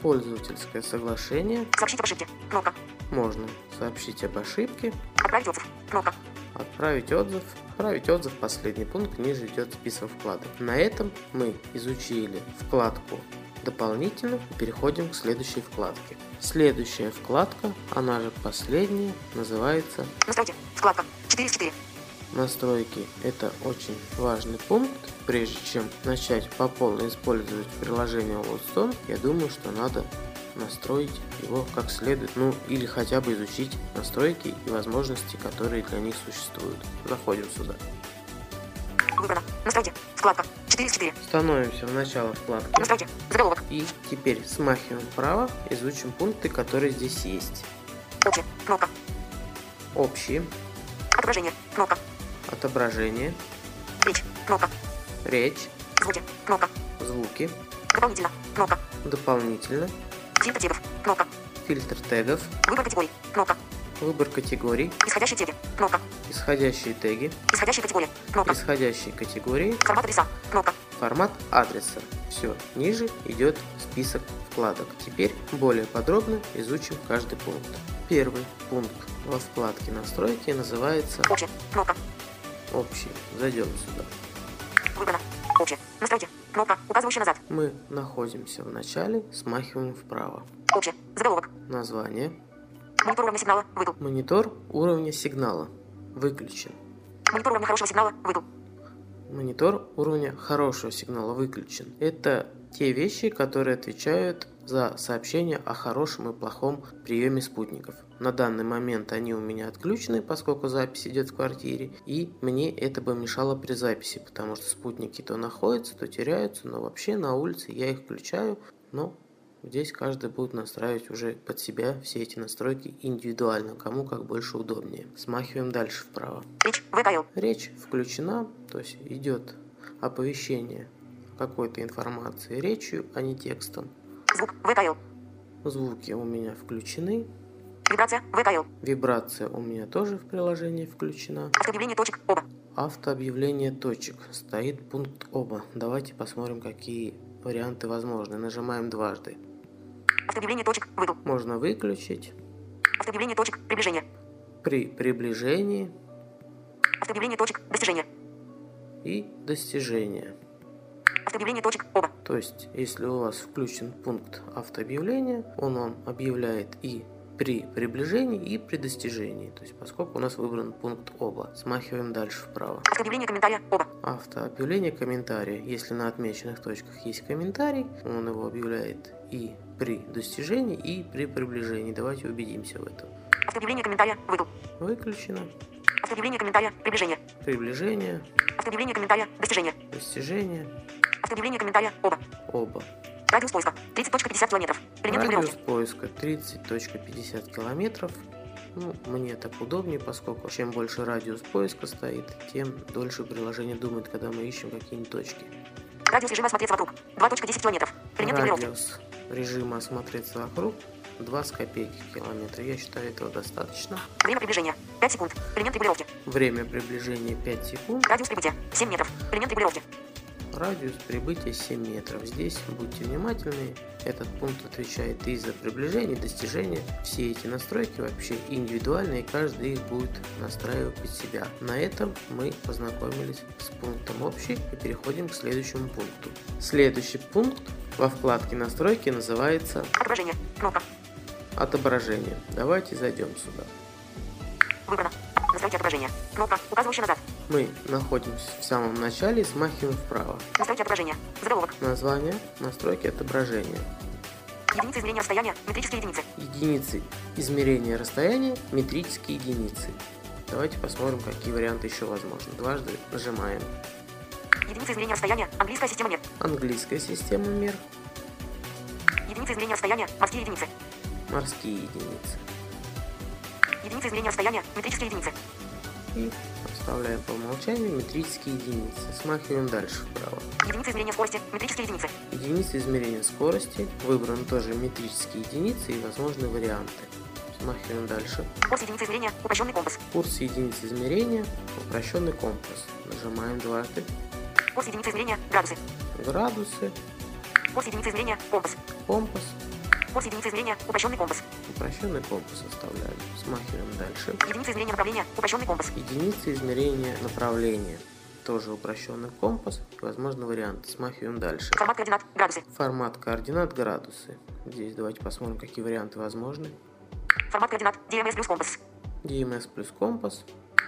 Пользовательское соглашение. Сообщить об ошибке. Кнопка. Можно сообщить об ошибке. Отправить отзыв. Кнопка. Отправить отзыв. Отправить отзыв. Последний пункт. Ниже идет список вкладок. На этом мы изучили вкладку дополнительно и переходим к следующей вкладке. Следующая вкладка, она же последняя, называется «Настройки». Вкладка 4.4. Настройки – это очень важный пункт. Прежде чем начать по полной использовать приложение Loadstone, я думаю, что надо настроить его как следует, ну или хотя бы изучить настройки и возможности, которые для них существуют. Заходим сюда. Выбрано. Настройки. Вкладка 4.4. Становимся в начало вкладки. Настройки. Заголовок. И теперь смахиваем вправо, изучим пункты, которые здесь есть. Общие. Кнопка. Общие. Отображение. Кнопка. Отображение. Речь. Кнопка. Речь. Звуки. Кнопка. Звуки. Дополнительно. Кнопка. Дополнительно. Фильтр тегов. Кнопка. Фильтр тегов. Выбор категорий. Кнопка. Выбор категорий. Исходящие теги. Кнопка. Исходящие теги. Исходящие категории. Кнопка. Исходящие категории. Формат адреса. Кнопка. Формат адреса. Все. Ниже идет список вкладок. Теперь более подробно изучим каждый пункт. Первый пункт во вкладке «Настройки» называется «Общие». Кнопка. Общие. Зайдем сюда. Выбрано. Общие. Настройки. Кнопка, указывающая назад. Мы находимся в начале, смахиваем вправо. Общее. Заголовок. Название. Монитор уровня сигнала. Выдал. Монитор уровня сигнала. Выключен. Монитор уровня хорошего сигнала. Выдал. монитор уровня хорошего сигнала выключен. Это те вещи, которые отвечают за сообщения о хорошем и плохом приеме спутников. На данный момент они у меня отключены, поскольку запись идет в квартире, и мне это бы мешало при записи, потому что спутники то находятся, то теряются, но вообще на улице я их включаю, но здесь каждый будет настраивать уже под себя все эти настройки индивидуально, кому как больше удобнее. Смахиваем дальше вправо. Речь включена, то есть идет оповещение какой-то информации речью, а не текстом. Звук вытаил. Звуки у меня включены. Вибрация вытаил. Вибрация у меня тоже в приложении включена. Автообъявление точек оба. Автообъявление точек. Стоит пункт оба. Давайте посмотрим, какие варианты возможны. Нажимаем дважды. Автообъявление точек выдал. Можно выключить. Автообъявление точек приближение. При приближении. Автообъявление точек достижение. И достижение. Автообъявление точек оба. То есть, если у вас включен пункт автообъявления, он вам объявляет и при приближении, и при достижении. То есть, поскольку у нас выбран пункт оба. Смахиваем дальше вправо. Автообъявление комментария оба. Автообъявление комментария. Если на отмеченных точках есть комментарий, он его объявляет и при достижении, и при приближении. Давайте убедимся в этом. Автообъявление комментария выдал. Выключено. Автообъявление комментария приближение. Приближение. Автообъявление комментария достижение. Достижение. Автообъявление комментария оба. Оба. Радиус поиска 30.50 километров. Радиус поиска 30.50 километров. Ну, мне так удобнее, поскольку чем больше радиус поиска стоит, тем дольше приложение думает, когда мы ищем какие-нибудь точки. Радиус режима осмотреться вокруг 2.10 километров. Радиус режима осмотреться вокруг 2 с копейки километра. Я считаю, этого достаточно. Время приближения 5 секунд. Элемент регулировки. Время приближения 5 секунд. Радиус прибытия 7 метров. Элемент регулировки. Радиус прибытия 7 метров. Здесь будьте внимательны. Этот пункт отвечает и за приближение, и достижение. Все эти настройки вообще индивидуальные, каждый их будет настраивать под себя. На этом мы познакомились с пунктом общий и переходим к следующему пункту. Следующий пункт во вкладке настройки называется отображение. Кнопка. Отображение. Давайте зайдем сюда. Выбрано. Настройки отображения. Кнопка, указывающая назад. Мы находимся в самом начале и смахиваем вправо. Настройки отображения. Заголовок. Название. Настройки отображения. Единицы измерения расстояния. Метрические единицы. Единицы измерения расстояния. Метрические единицы. Давайте посмотрим, какие варианты еще возможны. Дважды нажимаем. Единицы измерения расстояния. Английская система мер. Английская система мер. Единицы измерения расстояния. Морские единицы. Морские единицы. Единицы измерения расстояния. Метрические единицы. И оставляем по умолчанию метрические единицы. Смахиваем дальше вправо. Единицы измерения скорости. Метрические единицы. Единицы измерения скорости. Выбраны тоже метрические единицы и возможные варианты. Смахиваем дальше. Курс единицы измерения. Упрощенный компас. Курс единицы измерения. Упрощенный компас. Нажимаем дважды. Курс единицы измерения. Градусы. Градусы. Курс единицы измерения. Компас. Компас. Курс единицы измерения. Упрощенный компас. Упрощенный компас оставляем. Смахиваем дальше. Единицы измерения направления. Упрощенный компас. Единицы измерения направления. Тоже упрощенный компас. Возможно, варианты. Смахиваем дальше. Формат координат. Градусы. Формат координат. Градусы. Здесь давайте посмотрим, какие варианты возможны. Формат координат. DMS плюс компас. DMS плюс компас.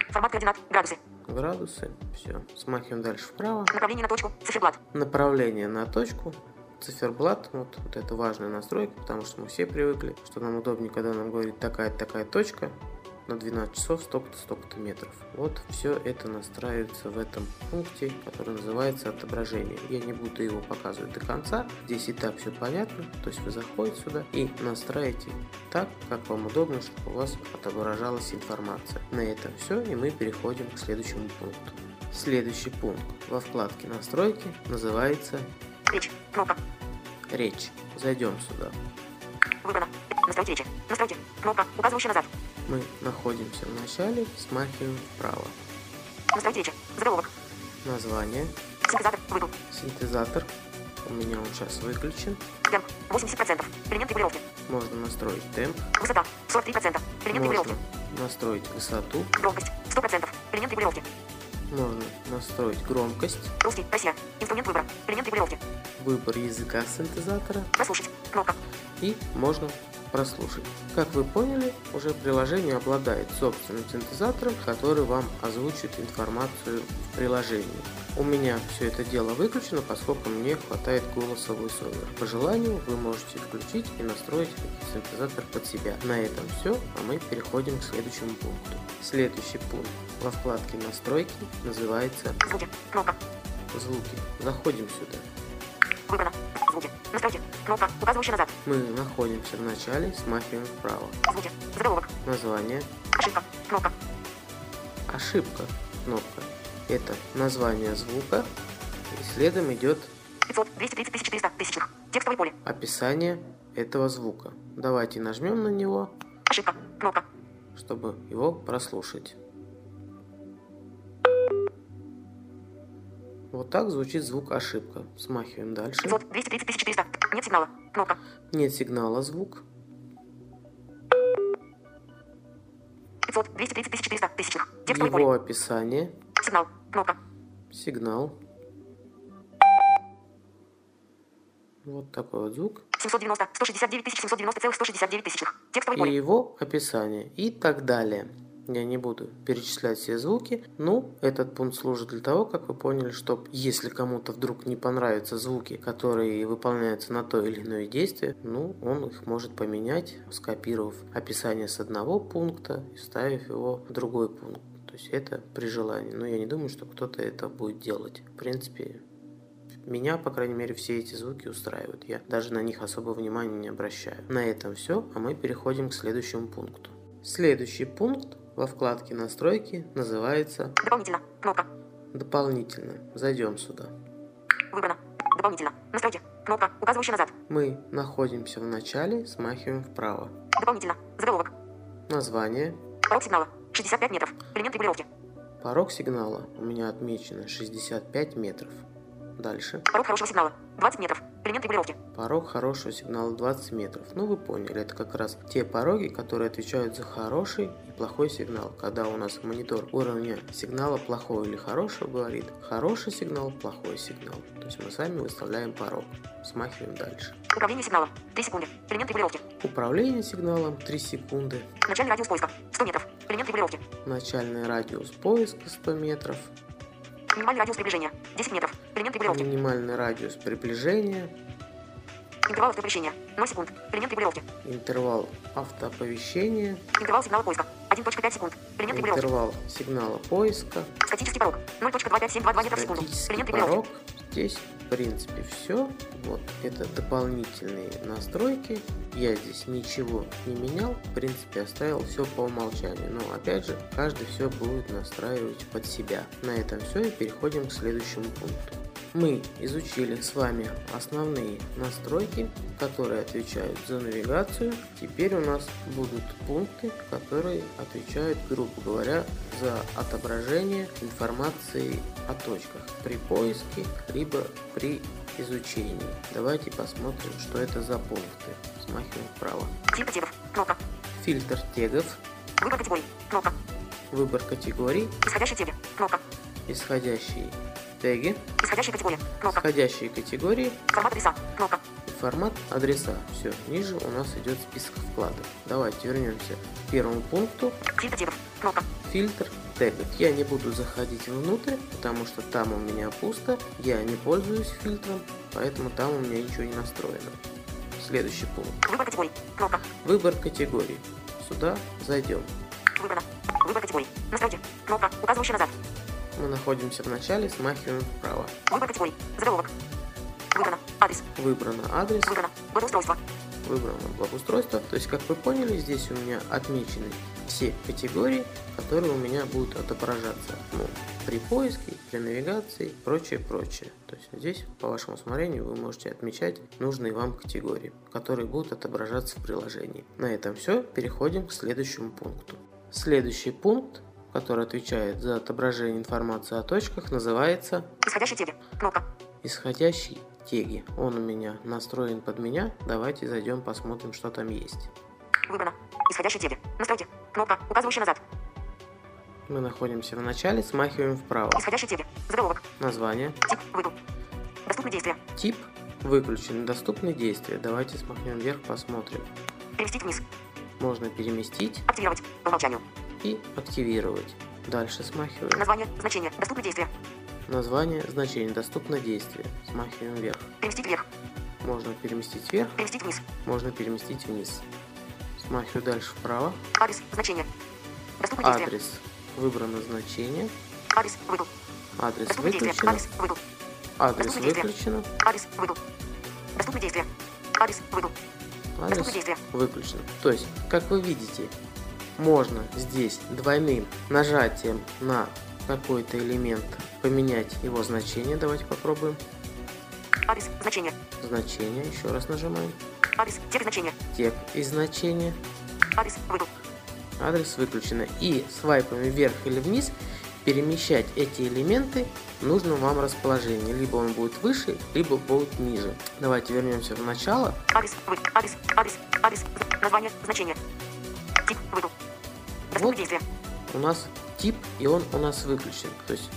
Формат координат. Градусы. Градусы. Все. Смахиваем дальше вправо. Направление на точку. Циферблат. Направление на точку. Циферблат, вот это важная настройка, потому что мы все привыкли, что нам удобнее, когда нам говорит такая-такая точка, на 12 часов столько-то метров. Вот все это настраивается в этом пункте, который называется отображение. Я не буду его показывать до конца, здесь и так все понятно, то есть вы заходите сюда и настраиваете так, как вам удобно, чтобы у вас отображалась информация. На этом все, и мы переходим к следующему пункту. Следующий пункт во вкладке настройки называется речь. Кнопка. Речь. Зайдем сюда. Выбрано. Настройки речи. Настройки. Кнопка, указывающая назад. Мы находимся в начале, смахиваем вправо. Настройки речи. Заголовок. Название. Синтезатор. Выдал. Синтезатор. У меня он сейчас выключен. Темп. 80%. Элемент регулировки. Можно настроить темп. Высота. 43%. Элемент регулировки. Можно настроить высоту. Громкость. 100%. Элемент регулировки. Можно настроить громкость. Русский, Россия. Инструмент выбора. Элемент регулировки. Выбор языка синтезатора. Прослушать. Кнопка. И можно прослушать. Как вы поняли, уже приложение обладает собственным синтезатором, который вам озвучит информацию в приложении. У меня все это дело выключено, поскольку мне хватает голоса VoiceOver. По желанию вы можете включить и настроить синтезатор под себя. На этом все, а мы переходим к следующему пункту. Следующий пункт во вкладке «Настройки» называется «Звуки». Кнопка. Звуки. Заходим сюда. Выбрано. Звуки. Настройки. Кнопка, указывающая назад. Мы находимся в начале, смахиваем вправо. Звуки. Заголовок. Название. Ошибка. Кнопка. Ошибка. Кнопка. Это название звука. И следом идет 500, 230, 1400, тысячных. Текстовое поле. Описание этого звука. Давайте нажмем на него. Ошибка. Кнопка. Чтобы его прослушать. Вот так звучит звук ошибка. Смахиваем дальше. 500, 230, 1400. Нет сигнала. Кнопка. Нет сигнала звук. 500, 230, 1400, тысячных. Текстовое поле. Его описание. Сигнал. Кнопка. Сигнал. Вот такой вот звук. 790, 169 тысяч, 790, 169 тысяч. Текстовое поле. И его описание. И так далее. Я не буду перечислять все звуки. Ну, этот пункт служит для того, как вы поняли, что если кому-то вдруг не понравятся звуки, которые выполняются на то или иное действие, ну, он их может поменять, скопировав описание с одного пункта и вставив его в другой пункт. То есть это при желании. Но я не думаю, что кто-то это будет делать. В принципе, меня, по крайней мере, все эти звуки устраивают. Я даже на них особо внимания не обращаю. На этом все, а мы переходим к следующему пункту. Следующий пункт во вкладке «Настройки» называется «Дополнительно». Кнопка. «Дополнительно». Зайдем сюда. Выбрано. Дополнительно. Настройки. Кнопка, указывающая назад. Мы находимся в начале, смахиваем вправо. Дополнительно. Заголовок. Название. Порог сигнала. 65 метров. Элемент регулировки. Порог сигнала у меня отмечено 65 метров. Дальше. Порог хорошего сигнала 20 метров. Элемент регулировки. Порог хорошего сигнала 20 метров. Ну, вы поняли, это как раз те пороги, которые отвечают за хороший и плохой сигнал. Когда у нас монитор уровня сигнала плохого или хорошего говорит хороший сигнал, плохой сигнал. То есть мы сами выставляем порог. Смахиваем дальше. Управление сигналом 3 секунды. Элемент регулировки. Управление сигналом 3 секунды. Начальный радиус поиска 100 метров. Элемент регулировки. Начальный радиус поиска 100 метров. Минимальный радиус приближения 10 метров. Элемент регулировки. Минимальный радиус приближения. Интервал автооповещения 0 секунд. Элемент регулировки. Интервал автооповещения. Интервал сигнала поиска 1.5 секунд. Элемент регулировки. Интервал сигнала поиска. Статический порог 0.25722 метра в секунду. Элемент регулировки. Здесь, в принципе, все. Вот это дополнительные настройки. Я здесь ничего не менял. В принципе, оставил все по умолчанию. Но, опять же, каждый все будет настраивать под себя. На этом все и переходим к следующему пункту. Мы изучили с вами основные настройки, которые отвечают за навигацию. Теперь у нас будут пункты, которые отвечают, грубо говоря, за отображение информации о точках при поиске, либо при изучении. Давайте посмотрим, что это за пункты. Смахиваем вправо. Фильтр тегов. Кнопка. Фильтр тегов. Выбор категорий. Кнопка. Выбор категорий. Исходящие теги. Кнопка. Исходящие теги. Исходящие категории. Кнопка. Исходящие категории. Формат адреса. Кнопка. Формат адреса. Все. Ниже у нас идет список вкладок. Давайте вернемся к первому пункту. Фильтр тегов. Кнопка. Фильтр тегов. Я не буду заходить внутрь, потому что там у меня пусто. Я не пользуюсь фильтром, поэтому там у меня ничего не настроено. Следующий пункт. Выбор категорий. Кнопка. Выбор категорий. Сюда зайдем. Выбрано. Выбор категорий. Настройки. Кнопка, указывающая назад. Мы находимся в начале, смахиваем вправо. Выбор категорий. Заголовок. Выбрано. Адрес. Выбрано адрес. Выбрано. Благоустройство. Выбрано благоустройство. То есть, как вы поняли, здесь у меня отмечены все категории, которые у меня будут отображаться. Ну, при поиске, при навигации, прочее, прочее. То есть здесь, по вашему усмотрению, вы можете отмечать нужные вам категории, которые будут отображаться в приложении. На этом все. Переходим к следующему пункту. Следующий пункт, который отвечает за отображение информации о точках, называется «Исходящие теги». Кнопка. Исходящие теги. Он у меня настроен под меня. Давайте зайдем, посмотрим, что там есть. Выбрано. Исходящие теги. Настройки. Кнопка, указывающая назад. Мы находимся в начале, смахиваем вправо. Исходящие теги. Заголовок. Название. Тип выключен. Доступные действия. Тип выключен. Доступные действия. Давайте смахнем вверх, посмотрим. Переместить вниз. Можно переместить. Активировать. По умолчанию. И активировать. Дальше смахиваем. Название, значение, доступные действия. Название, значение, доступно действие. Смахиваем вверх. Переместить вверх. Можно переместить вверх. Переместить вниз. Можно переместить вниз. Смахиваю дальше вправо. Адрес, значение. Доступно действие. Адрес. Выбрано значение. Адрес выдал. Адрес выключено. Адрес выдал. Адрес выключено. Адрес выдал. Доступно действие. Адрес выдал. Адрес выключено. То есть, как вы видите, можно здесь двойным нажатием на какой-то элемент поменять его значение. Давайте попробуем. Адрес, значение. Значение. Еще раз нажимаем. Адрес, тег и значение. Тег и значение. Адрес выдал. Адрес выключено. И свайпами вверх или вниз перемещать эти элементы в нужном вам расположении. Либо он будет выше, либо будет ниже. Давайте вернемся в начало. Адрес, выдал. Адрес, адрес, адрес, название, значение. Тип выдал. Вот у нас тип, и он у нас выключен. То есть,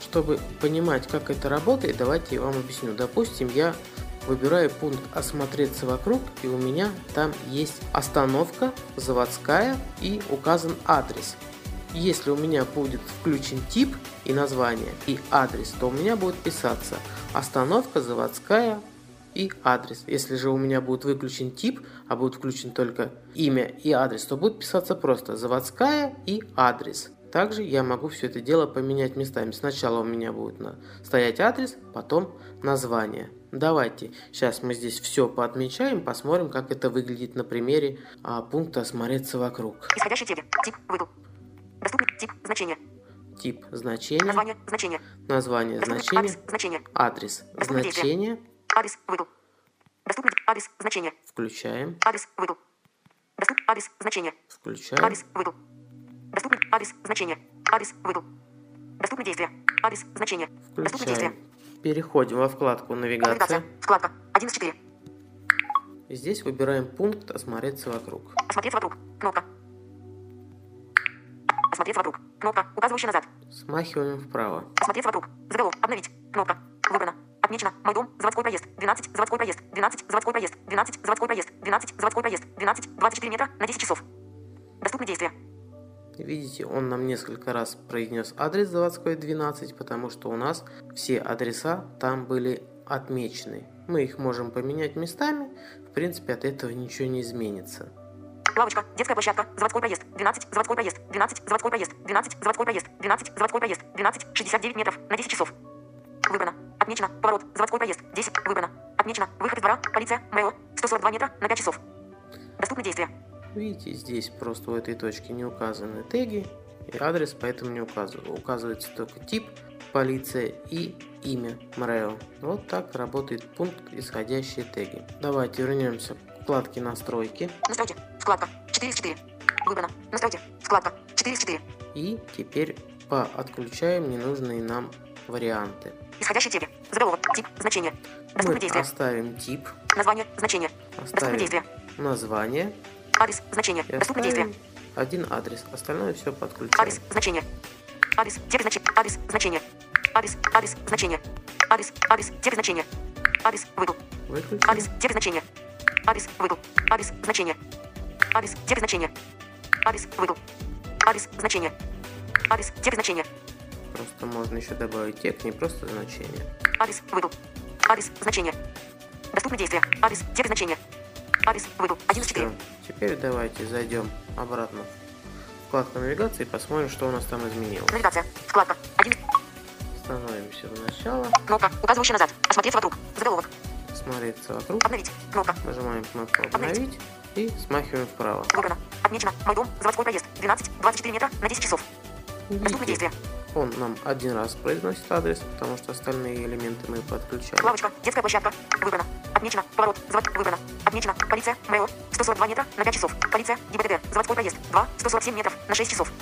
чтобы понимать, как это работает, давайте я вам объясню. Допустим, я выбираю пункт «Осмотреться вокруг», и у меня там есть остановка, заводская, и указан адрес. Если у меня будет включен тип и название, и адрес, то у меня будет писаться «Остановка», «Заводская» и адрес. Если же у меня будет выключен тип, а будет включен только имя и адрес, то будет писаться просто «Заводская» и «Адрес». Также я могу все это дело поменять местами. Сначала у меня будет стоять адрес, потом название. Давайте сейчас мы здесь все поотмечаем, посмотрим, как это выглядит на примере пункта «Осмотреться вокруг». Исходящий тег. Тип выдал. Доступный тип значение. Тип значение. Название значение. Название значение. Адрес значение. Адрес значение. Адрес выдал. Доступный адрес значение. Включаем. Адрес выдал. Доступный адрес значение. Включаем. Адрес выдал. Доступный адрес значение. Адрес выдал. Доступные действия. Адрес значение. Включаем. Доступные действия. Переходим во вкладку «Навигация». Вкладка 1 из 4. Здесь выбираем пункт «Осмотреться вокруг». Осмотреться вокруг. Кнопка. Осмотреться вокруг. Кнопка, указывающая назад. Смахиваем вправо. Осмотреться вокруг. Заголовок. Обновить. Кнопка. Выбрано. Отмечено. Мой дом. Заводской проезд. 12. Заводской проезд. 12. Заводской проезд. 12. Заводской проезд. 12. Заводской проезд. 12. 24 метра на 10 часов. Доступные действия. Видите, он нам несколько раз произнес адрес заводской 12, потому что у нас все адреса там были отмечены. Мы их можем поменять местами, в принципе, от этого ничего не изменится. Лавочка, детская площадка, заводской проезд, 12, заводской проезд, 12, заводской проезд, 12, заводской проезд, 12, заводской проезд, 12, 69 метров на 10 часов. Выбрано. Отмечено. Поворот, заводской проезд, 10, выбрано. Отмечено. Выход из двора, полиция, МЭО, 142 метра на 5 часов. Доступные действия. Видите, здесь просто у этой точки не указаны теги и адрес, поэтому не указываю. Указывается только тип, полиция и имя МРЭО. Вот так работает пункт «Исходящие теги». Давайте вернемся к вкладке «Настройки». Настройки. Вкладка 4 из 4. Выбрано. Настройки. Вкладка 4 из 4. И теперь поотключаем ненужные нам варианты. Исходящие теги. Заголовок. Тип. Значение. Доступные действия. Оставим тип. Название. Значение. Доступные действия. Название. Адрес, значение, доступные действия. Один адрес, остальное все подключено. Адрес, значение. Адрес, тег, значение. Адрес, значение. Адрес, адрес, значение. Адрес, адрес, тег, значение. Адрес, выдал. Адрес, тег, значение. Адрес, выдал. Адрес, значение. Адрес, тег, значение. Адрес, выдал. Адрес, значение. Адрес, тег, значение. Просто можно еще добавить тег, не просто значение. Адрес, выдал. Адрес, значение. Доступные действия. Адрес, тег, значение. Адрес, выдал. 1 из 4. Теперь давайте зайдем обратно в вкладку навигации и посмотрим, что у нас там изменилось. Навигация. Вкладка. 1. Становимся в начало. Кнопка, указывающая назад. Осмотреться вокруг. Заголовок. Осмотреться вокруг. Обновить. Кнопка. Нажимаем кнопку «Обновить» и смахиваем вправо. Выбрано. Отмечено. Мой дом. Заводской проезд. 12. 24 метра на 10 часов. Доступные действия. Он нам один раз произносит адрес, потому что остальные элементы мы подключаем. Лавочка, детская площадка, выбрано. Отмечено, поворот, завод, выбрано. Отмечено, полиция, МЭО, 142 метра на 5 часов. Полиция, ГИБДД, заводской проезд, 2, 147 метров на 6 часов.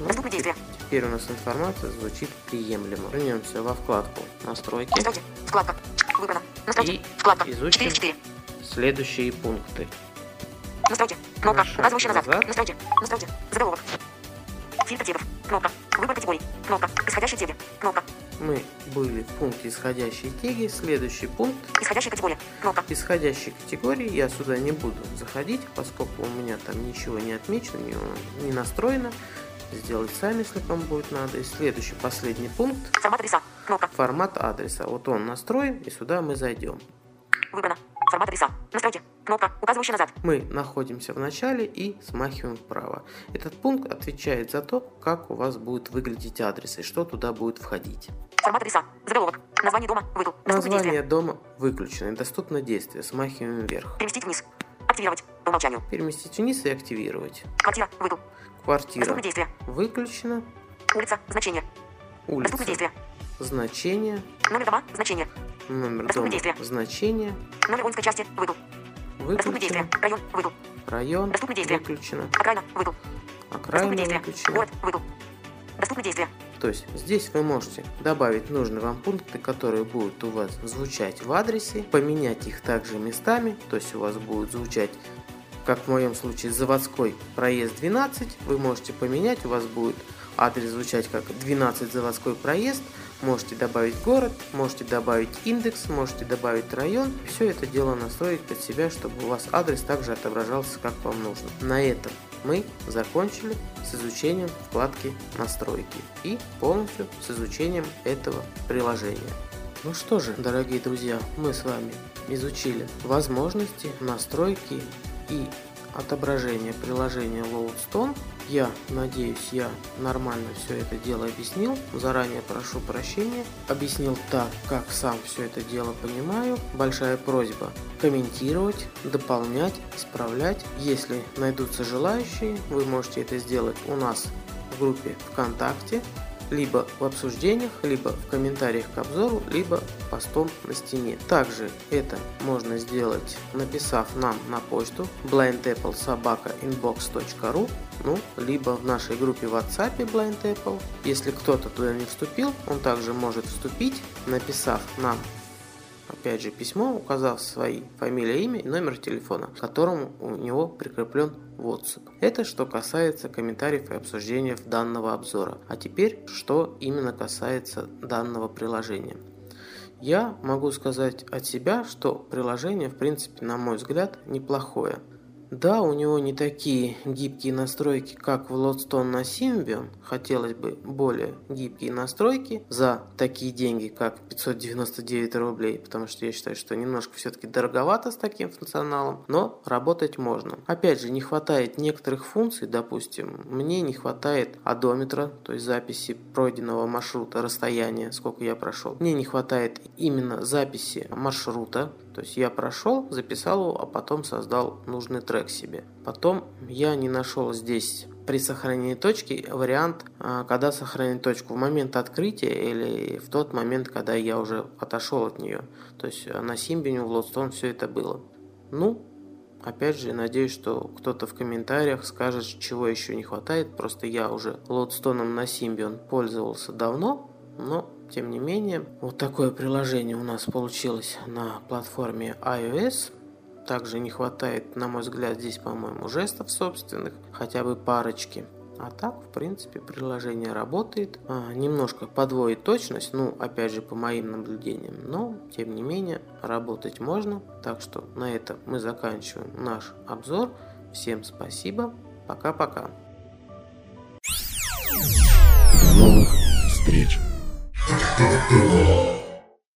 Доступные действия. Теперь у нас информация звучит приемлемо. Вернемся во вкладку «Настройки». Настройки, вкладка, выбрано. Настройки, вкладка, 4.4. Следующие пункты. Настройки, кнопка, указывающая назад. Настройки, настройки, заголовок. Фильтр тегов. Кнопка. Выбор категорий. Кнопка. Исходящие теги. Кнопка. Мы были в пункте «Исходящие теги». Следующий пункт. Исходящая категория. Кнопка. Исходящие категории. Я сюда не буду заходить, поскольку у меня там ничего не отмечено, не настроено. Сделать сами, если вам будет надо. И следующий, последний пункт. Формат адреса. Кнопка. Формат адреса. Вот он настроен, и сюда мы зайдем. Выбрано. Формат адреса. Настройки. Кнопка, указывающая назад. Мы находимся в начале и смахиваем вправо. Этот пункт отвечает за то, как у вас будет выглядеть адрес и что туда будет входить. Формат адреса. Заголовок. Название дома. Название дома выключено. Доступно действие. Смахиваем вверх. Переместить вниз. Активировать. По умолчанию. Переместить вниз и активировать. Квартира. Выбыл. Квартира. Выключена. Улица. Значение. Улица. Доступные действия. Значение. Номер дома. Значение. Номер дома. Значение. Номер воинской части. Выбыл. Доступные действия. Район. Выдал. Район. Доступные действия. Выключено. Окраина. Выдал. Окраина. Доступные действия. Город. Выдал. Доступные действия. То есть здесь вы можете добавить нужные вам пункты, которые будут у вас звучать в адресе, поменять их также местами. То есть у вас будет звучать, как в моем случае, заводской проезд 12. Вы можете поменять, у вас будет адрес звучать как 12 заводской проезд. Можете добавить город, можете добавить индекс, можете добавить район. Все это дело настроить под себя, чтобы у вас адрес также отображался, как вам нужно. На этом мы закончили с изучением вкладки «Настройки» и полностью с изучением этого приложения. Ну что же, дорогие друзья, мы с вами изучили возможности, настройки и отображение приложения Loadstone. Я надеюсь, я нормально все это дело объяснил. Заранее прошу прощения. Объяснил так, как сам все это дело понимаю. Большая просьба комментировать, дополнять, исправлять. Если найдутся желающие, вы можете это сделать у нас в группе ВКонтакте, либо в обсуждениях, либо в комментариях к обзору, либо постом на стене. Также это можно сделать, написав нам на почту blindapple@inbox.ru, ну, либо в нашей группе в WhatsApp blindapple. Если кто-то туда не вступил, он также может вступить, написав нам, опять же, письмо, указав свои фамилия, имя и номер телефона, к которому у него прикреплен WhatsApp. Это что касается комментариев и обсуждения данного обзора. А теперь, что именно касается данного приложения. Я могу сказать от себя, что приложение, в принципе, на мой взгляд, неплохое. Да, у него не такие гибкие настройки, как в Loadstone на Symbian. Хотелось бы более гибкие настройки за такие деньги, как 599 рублей, потому что я считаю, что немножко все-таки дороговато с таким функционалом, но работать можно. Опять же, не хватает некоторых функций, допустим, мне не хватает одометра, то есть записи пройденного маршрута, расстояния, сколько я прошел. Мне не хватает именно записи маршрута, то есть я прошел, записал его, а потом создал нужный трек себе. Потом я не нашел здесь при сохранении точки вариант, когда сохранить точку в момент открытия или в тот момент, когда я уже отошел от нее. То есть на Symbian, в Loadstone все это было. Ну, опять же, надеюсь, что кто-то в комментариях скажет, чего еще не хватает. Просто я уже Loadstone на Symbian пользовался давно, но тем не менее, вот такое приложение у нас получилось на платформе iOS. Также не хватает, на мой взгляд, здесь, по-моему, жестов собственных, хотя бы парочки. А так, в принципе, приложение работает. Немножко подводит точность, ну, опять же, по моим наблюдениям, но, тем не менее, работать можно. Так что на этом мы заканчиваем наш обзор. Всем спасибо. Пока-пока. До новых встреч.